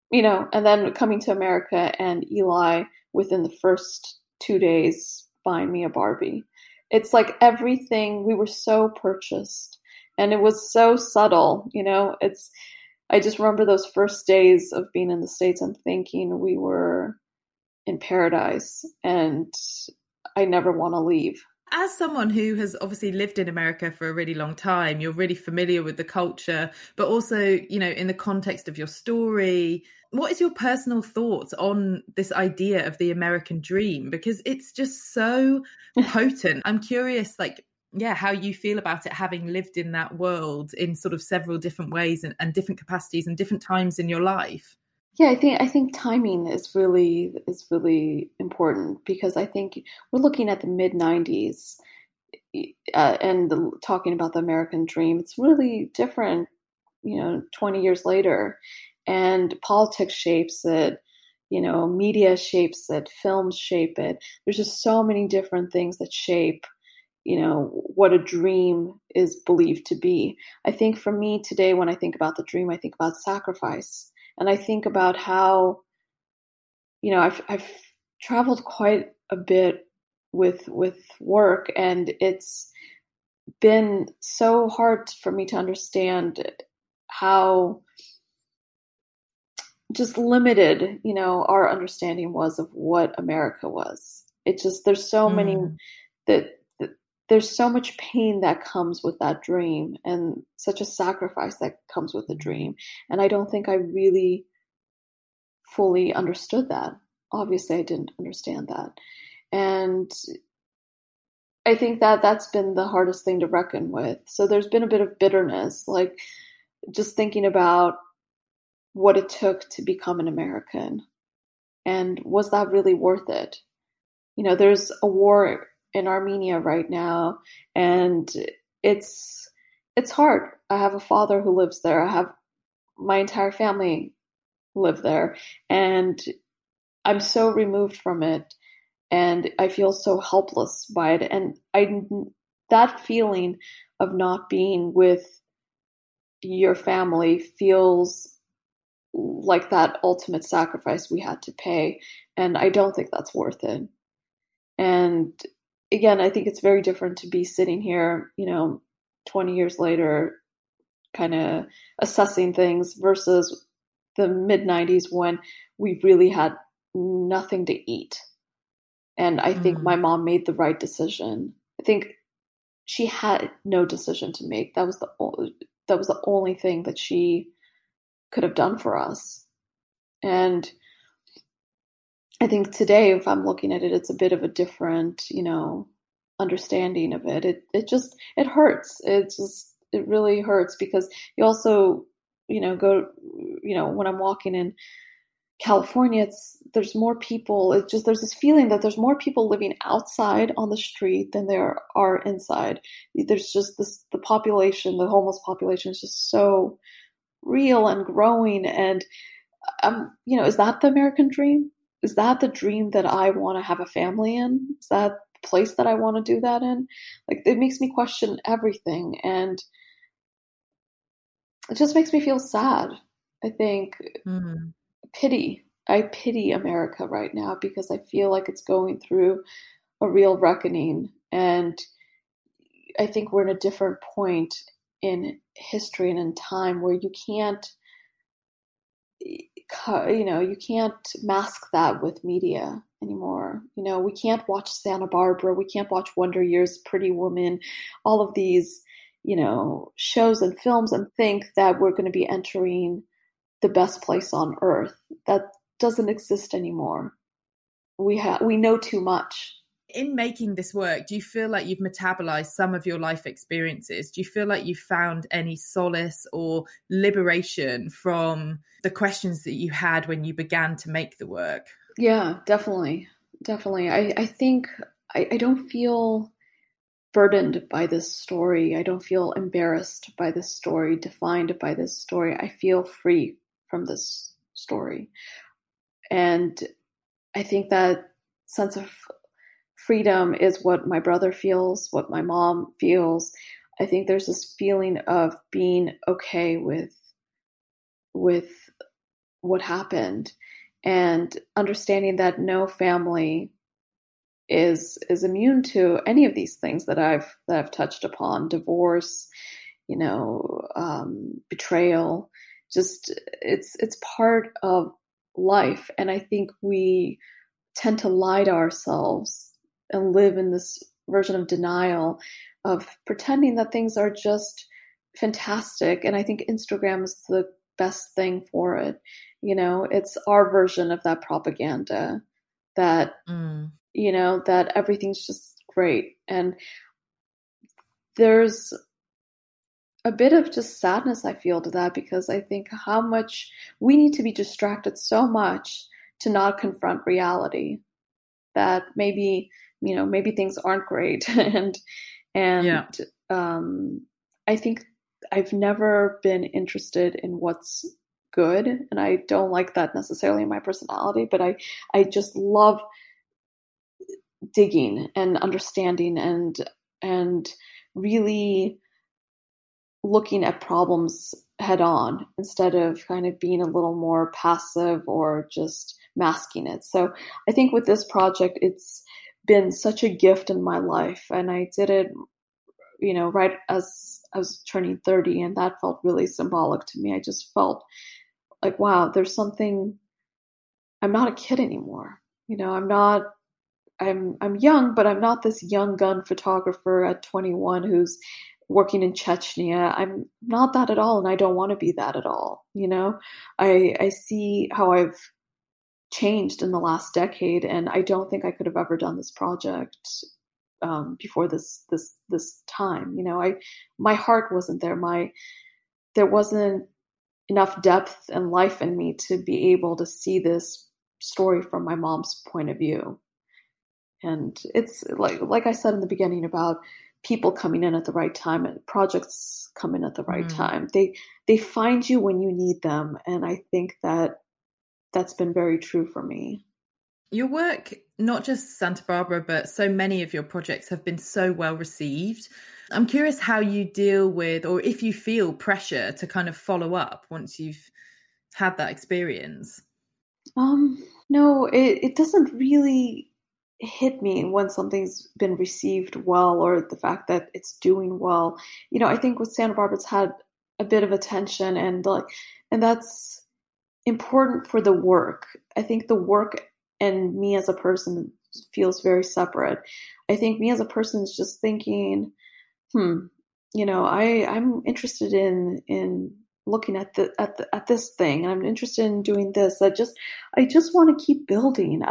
You know, and then coming to America and Eli, within the first 2 days, buying me a Barbie. It's like everything, we were so purchased, and it was so subtle, you know. I just remember those first days of being in the States and thinking we were in paradise, and I never want to leave. As someone who has obviously lived in America for a really long time, you're really familiar with the culture, but also, you know, in the context of your story, what is your personal thoughts on this idea of the American dream? Because it's just so potent. I'm curious, like, yeah, how you feel about it, having lived in that world in sort of several different ways and different capacities and different times in your life. Yeah, I think timing is really important, because I think we're looking at the mid 90s and talking about the American dream. It's really different, you know, 20 years later, and politics shapes it. You know, media shapes it, films shape it. There's just so many different things that shape, you know, what a dream is believed to be. I think for me today, when I think about the dream, I think about sacrifice. And I think about how, you know, I've traveled quite a bit with work, and it's been so hard for me to understand how just limited, you know, our understanding was of what America was. It just, there's so many that, there's so much pain that comes with that dream, and such a sacrifice that comes with the dream. And I don't think I really fully understood that. Obviously, I didn't understand that. And I think that that's been the hardest thing to reckon with. So there's been a bit of bitterness, like just thinking about what it took to become an American. And was that really worth it? You know, there's a war in Armenia right now, and it's hard. I have a father who lives there. I have my entire family live there, and I'm so removed from it, and I feel so helpless by it. And that feeling of not being with your family feels like that ultimate sacrifice we had to pay, and I don't think that's worth it. And again, I think it's very different to be sitting here, you know, 20 years later, kind of assessing things versus the mid-90s, when we really had nothing to eat. And I think my mom made the right decision. I think she had no decision to make. That was the only thing that she could have done for us. And I think today, if I'm looking at it, it's a bit of a different, you know, understanding of it. It hurts. It really hurts, because you also, you know, go, you know, when I'm walking in California, there's more people. It's just, there's this feeling that there's more people living outside on the street than there are inside. There's just this, the population, the homeless population is just so real and growing. And you know, is that the American dream? Is that the dream that I want to have a family in? Is that the place that I want to do that in? Like, it makes me question everything. And it just makes me feel sad. I think pity. I pity America right now because I feel like it's going through a real reckoning. And I think we're in a different point in history and in time where you can't, you know, you can't mask that with media anymore. You know, we can't watch Santa Barbara. We can't watch Wonder Years, Pretty Woman, all of these, you know, shows and films and think that we're going to be entering the best place on earth. That doesn't exist anymore. We know too much. In making this work, do you feel like you've metabolized some of your life experiences? Do you feel like you've found any solace or liberation from the questions that you had when you began to make the work? Yeah, definitely. Definitely. I think I don't feel burdened by this story. I don't feel embarrassed by this story, defined by this story. I feel free from this story. And I think that sense of freedom is what my brother feels, what my mom feels. I think there's this feeling of being okay with what happened and understanding that no family is immune to any of these things that I've touched upon: divorce, you know, betrayal. Just it's part of life, and I think we tend to lie to ourselves and live in this version of denial, of pretending that things are just fantastic. And I think Instagram is the best thing for it. You know, it's our version of that propaganda that, you know, that everything's just great. And there's a bit of just sadness I feel to that, because I think how much we need to be distracted so much to not confront reality, that maybe, you know, maybe things aren't great. and yeah. I think I've never been interested in what's good. And I don't like that necessarily in my personality, but I just love digging and understanding and really looking at problems head on, instead of kind of being a little more passive or just masking it. So I think with this project, it's been such a gift in my life. And I did it, you know, right as I was turning 30, and that felt really symbolic to me. I just felt like, wow, there's something, I'm not a kid anymore. You know, I'm young, but I'm not this young gun photographer at 21 who's working in Chechnya. I'm not that at all. And I don't want to be that at all. You know, I see how I've changed in the last decade. And I don't think I could have ever done this project before this time. You know, my heart wasn't there. There wasn't enough depth and life in me to be able to see this story from my mom's point of view. And it's like I said in the beginning about people coming in at the right time and projects come in at the right time. They find you when you need them. And I think that that's been very true for me. Your work, not just Santa Barbara, but so many of your projects have been so well received. I'm curious how you deal with, or if you feel pressure to kind of follow up once you've had that experience. No, it doesn't really hit me when something's been received well, or the fact that it's doing well. You know, I think with Santa Barbara's had a bit of attention, and that's important for the work. I think the work and me as a person feels very separate. I think me as a person is just thinking, you know, I'm interested in looking at this thing, and I'm interested in doing this. I just want to keep building.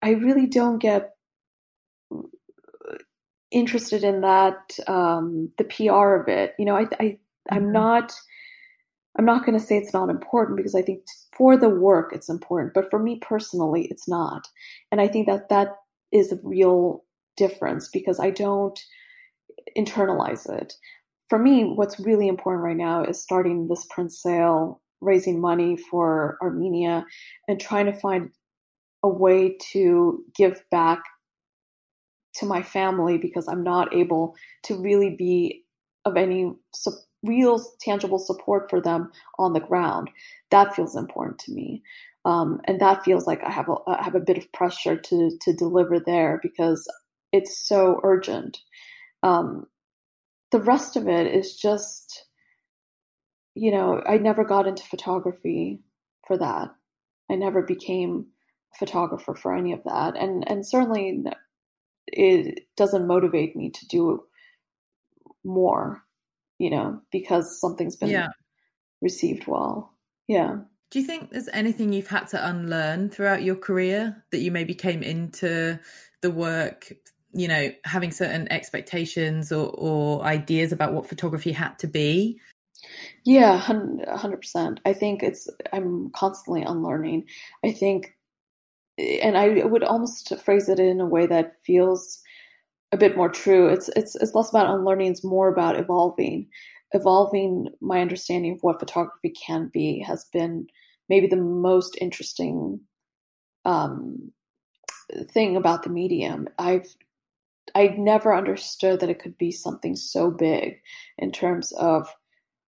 I really don't get interested in that, the PR of it. You know, I'm not, I'm not going to say it's not important, because I think for the work it's important, but for me personally, it's not. And I think that that is a real difference, because I don't internalize it. For me, what's really important right now is starting this print sale, raising money for Armenia, and trying to find a way to give back to my family, because I'm not able to really be of any real tangible support for them on the ground. That feels important to me. And that feels like I have a bit of pressure to deliver there, because it's so urgent. The rest of it is just, you know, I never got into photography for that. I never became a photographer for any of that. And certainly it doesn't motivate me to do more, you know, because something's been received well. Yeah. Do you think there's anything you've had to unlearn throughout your career that you maybe came into the work, you know, having certain expectations or ideas about what photography had to be? Yeah, 100%. I think I'm constantly unlearning. I think, and I would almost phrase it in a way that feels a bit more true. It's less about unlearning. It's more about evolving. My understanding of what photography can be has been maybe the most interesting thing about the medium. I never understood that it could be something so big in terms of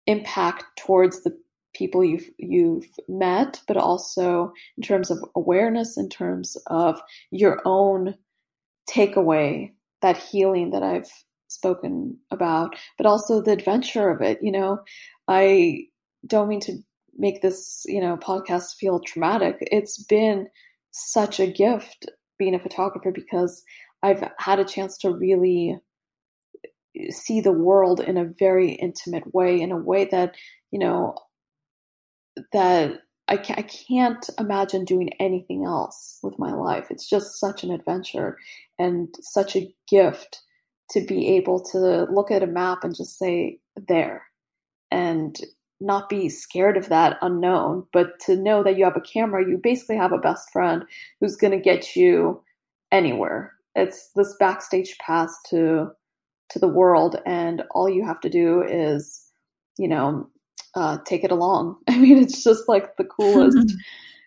impact towards the people you've met, but also in terms of awareness, in terms of your own takeaway, that healing that I've spoken about, but also the adventure of it. You know, I don't mean to make this, you know, podcast feel traumatic. It's been such a gift being a photographer, because I've had a chance to really see the world in a very intimate way, in a way that, you know, that I can't imagine doing anything else with my life. It's just such an adventure and such a gift to be able to look at a map and just say there, and not be scared of that unknown, but to know that you have a camera, you basically have a best friend who's going to get you anywhere. It's this backstage pass to the world, and all you have to do is, you know, take it along. I mean, it's just like the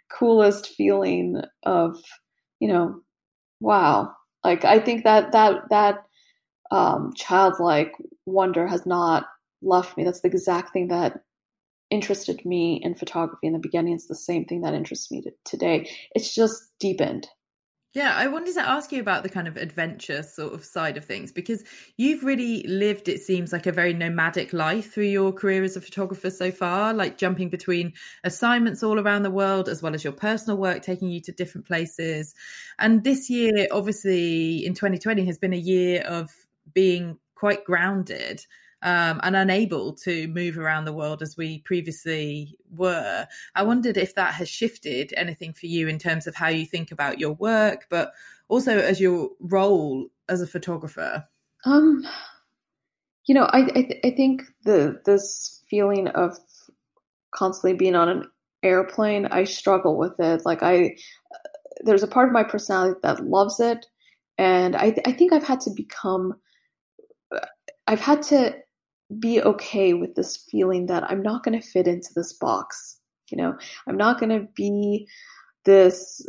coolest feeling of, you know, wow. Like, I think that childlike wonder has not left me. That's the exact thing that interested me in photography in the beginning. It's the same thing that interests me today. It's just deepened. Yeah, I wanted to ask you about the kind of adventure sort of side of things, because you've really lived, it seems like, a very nomadic life through your career as a photographer so far, like jumping between assignments all around the world, as well as your personal work taking you to different places. And this year, obviously, in 2020, has been a year of being quite grounded and unable to move around the world as we previously were. I wondered if that has shifted anything for you in terms of how you think about your work, but also as your role as a photographer. You know, I think this feeling of constantly being on an airplane, I struggle with it. Like, there's a part of my personality that loves it, and I think I've had to be okay with this feeling that I'm not going to fit into this box. You know, I'm not going to be this.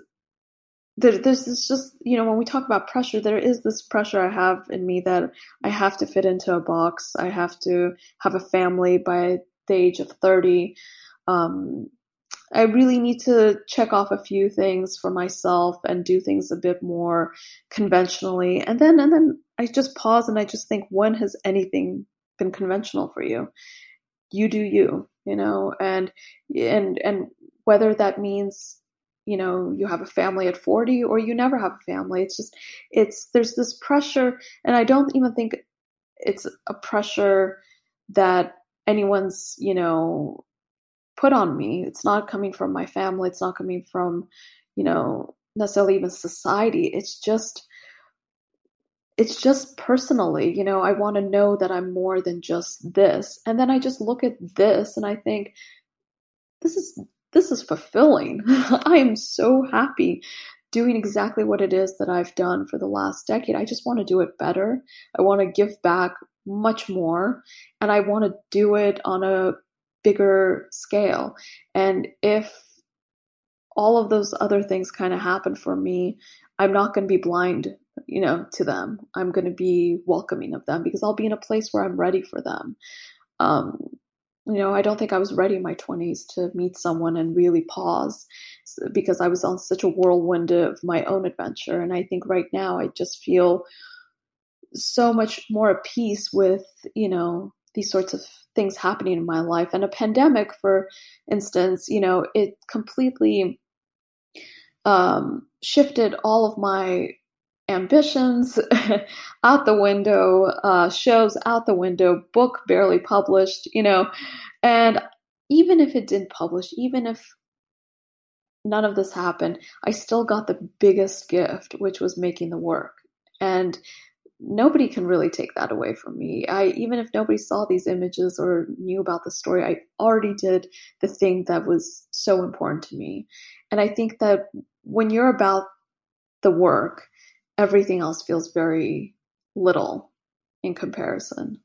There's this, just, you know, when we talk about pressure, there is this pressure I have in me that I have to fit into a box. I have to have a family by the age of 30. I really need to check off a few things for myself and do things a bit more conventionally. And then I just pause and I just think, when has anything been conventional for you? You do you know, and whether that means, you know, you have a family at 40 or you never have a family. There's this pressure, and I don't even think it's a pressure that anyone's, you know, put on me. It's not coming from my family. It's not coming from, you know, necessarily even society. It's just it's just personally, you know, I want to know that I'm more than just this. And then I just look at this and I think, this is fulfilling. I am so happy doing exactly what it is that I've done for the last decade. I just want to do it better. I want to give back much more, and I want to do it on a bigger scale. And if all of those other things kind of happen for me, I'm not going to be blind, you know, to them. I'm going to be welcoming of them because I'll be in a place where I'm ready for them. You know, I don't think I was ready in my 20s to meet someone and really pause because I was on such a whirlwind of my own adventure. And I think right now I just feel so much more at peace with, you know, these sorts of things happening in my life. And a pandemic, for instance, you know, it completely shifted all of my ambitions out the window, shows out the window, book barely published, you know. And even if it didn't publish, even if none of this happened, I still got the biggest gift, which was making the work. And nobody can really take that away from me. Even if nobody saw these images or knew about the story, I already did the thing that was so important to me. And I think that when you're about the work, everything else feels very little in comparison.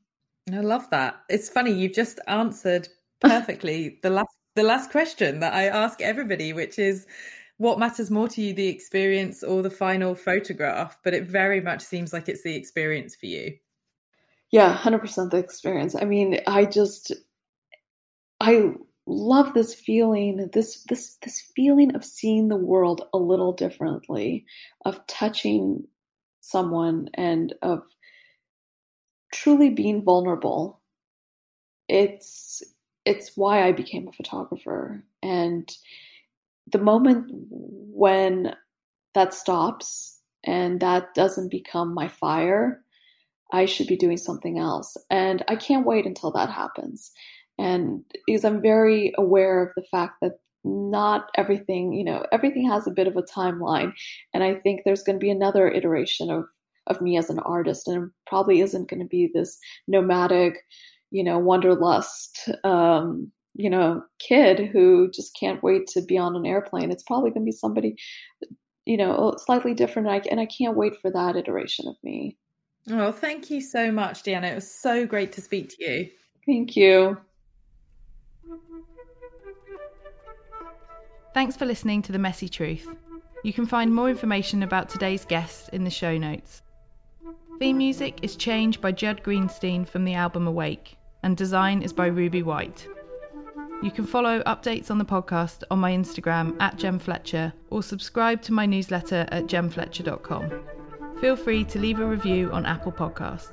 I love that. It's funny, you've just answered perfectly the last question that I ask everybody, which is, what matters more to you, the experience or the final photograph? But it very much seems like it's the experience for you. Yeah, 100% the experience. I mean, I love this feeling, this feeling of seeing the world a little differently, of touching someone and of truly being vulnerable. It's why I became a photographer. And the moment when that stops and that doesn't become my fire, I should be doing something else. And I can't wait until that happens. And because I'm very aware of the fact that not everything, you know, everything has a bit of a timeline. And I think there's going to be another iteration of me as an artist. And it probably isn't going to be this nomadic, you know, wanderlust, you know, kid who just can't wait to be on an airplane. It's probably going to be somebody, you know, slightly different. And I can't wait for that iteration of me. Oh, thank you so much, Diana. It was so great to speak to you. Thank you. Thanks for listening to The Messy Truth. You can find more information about today's guests in the show notes. Theme music is Changed by Judd Greenstein from the album Awake, and design is by Ruby White. You can follow updates on the podcast on my Instagram @Jemfletcher or subscribe to my newsletter at jemfletcher.com. Feel free to leave a review on Apple Podcasts.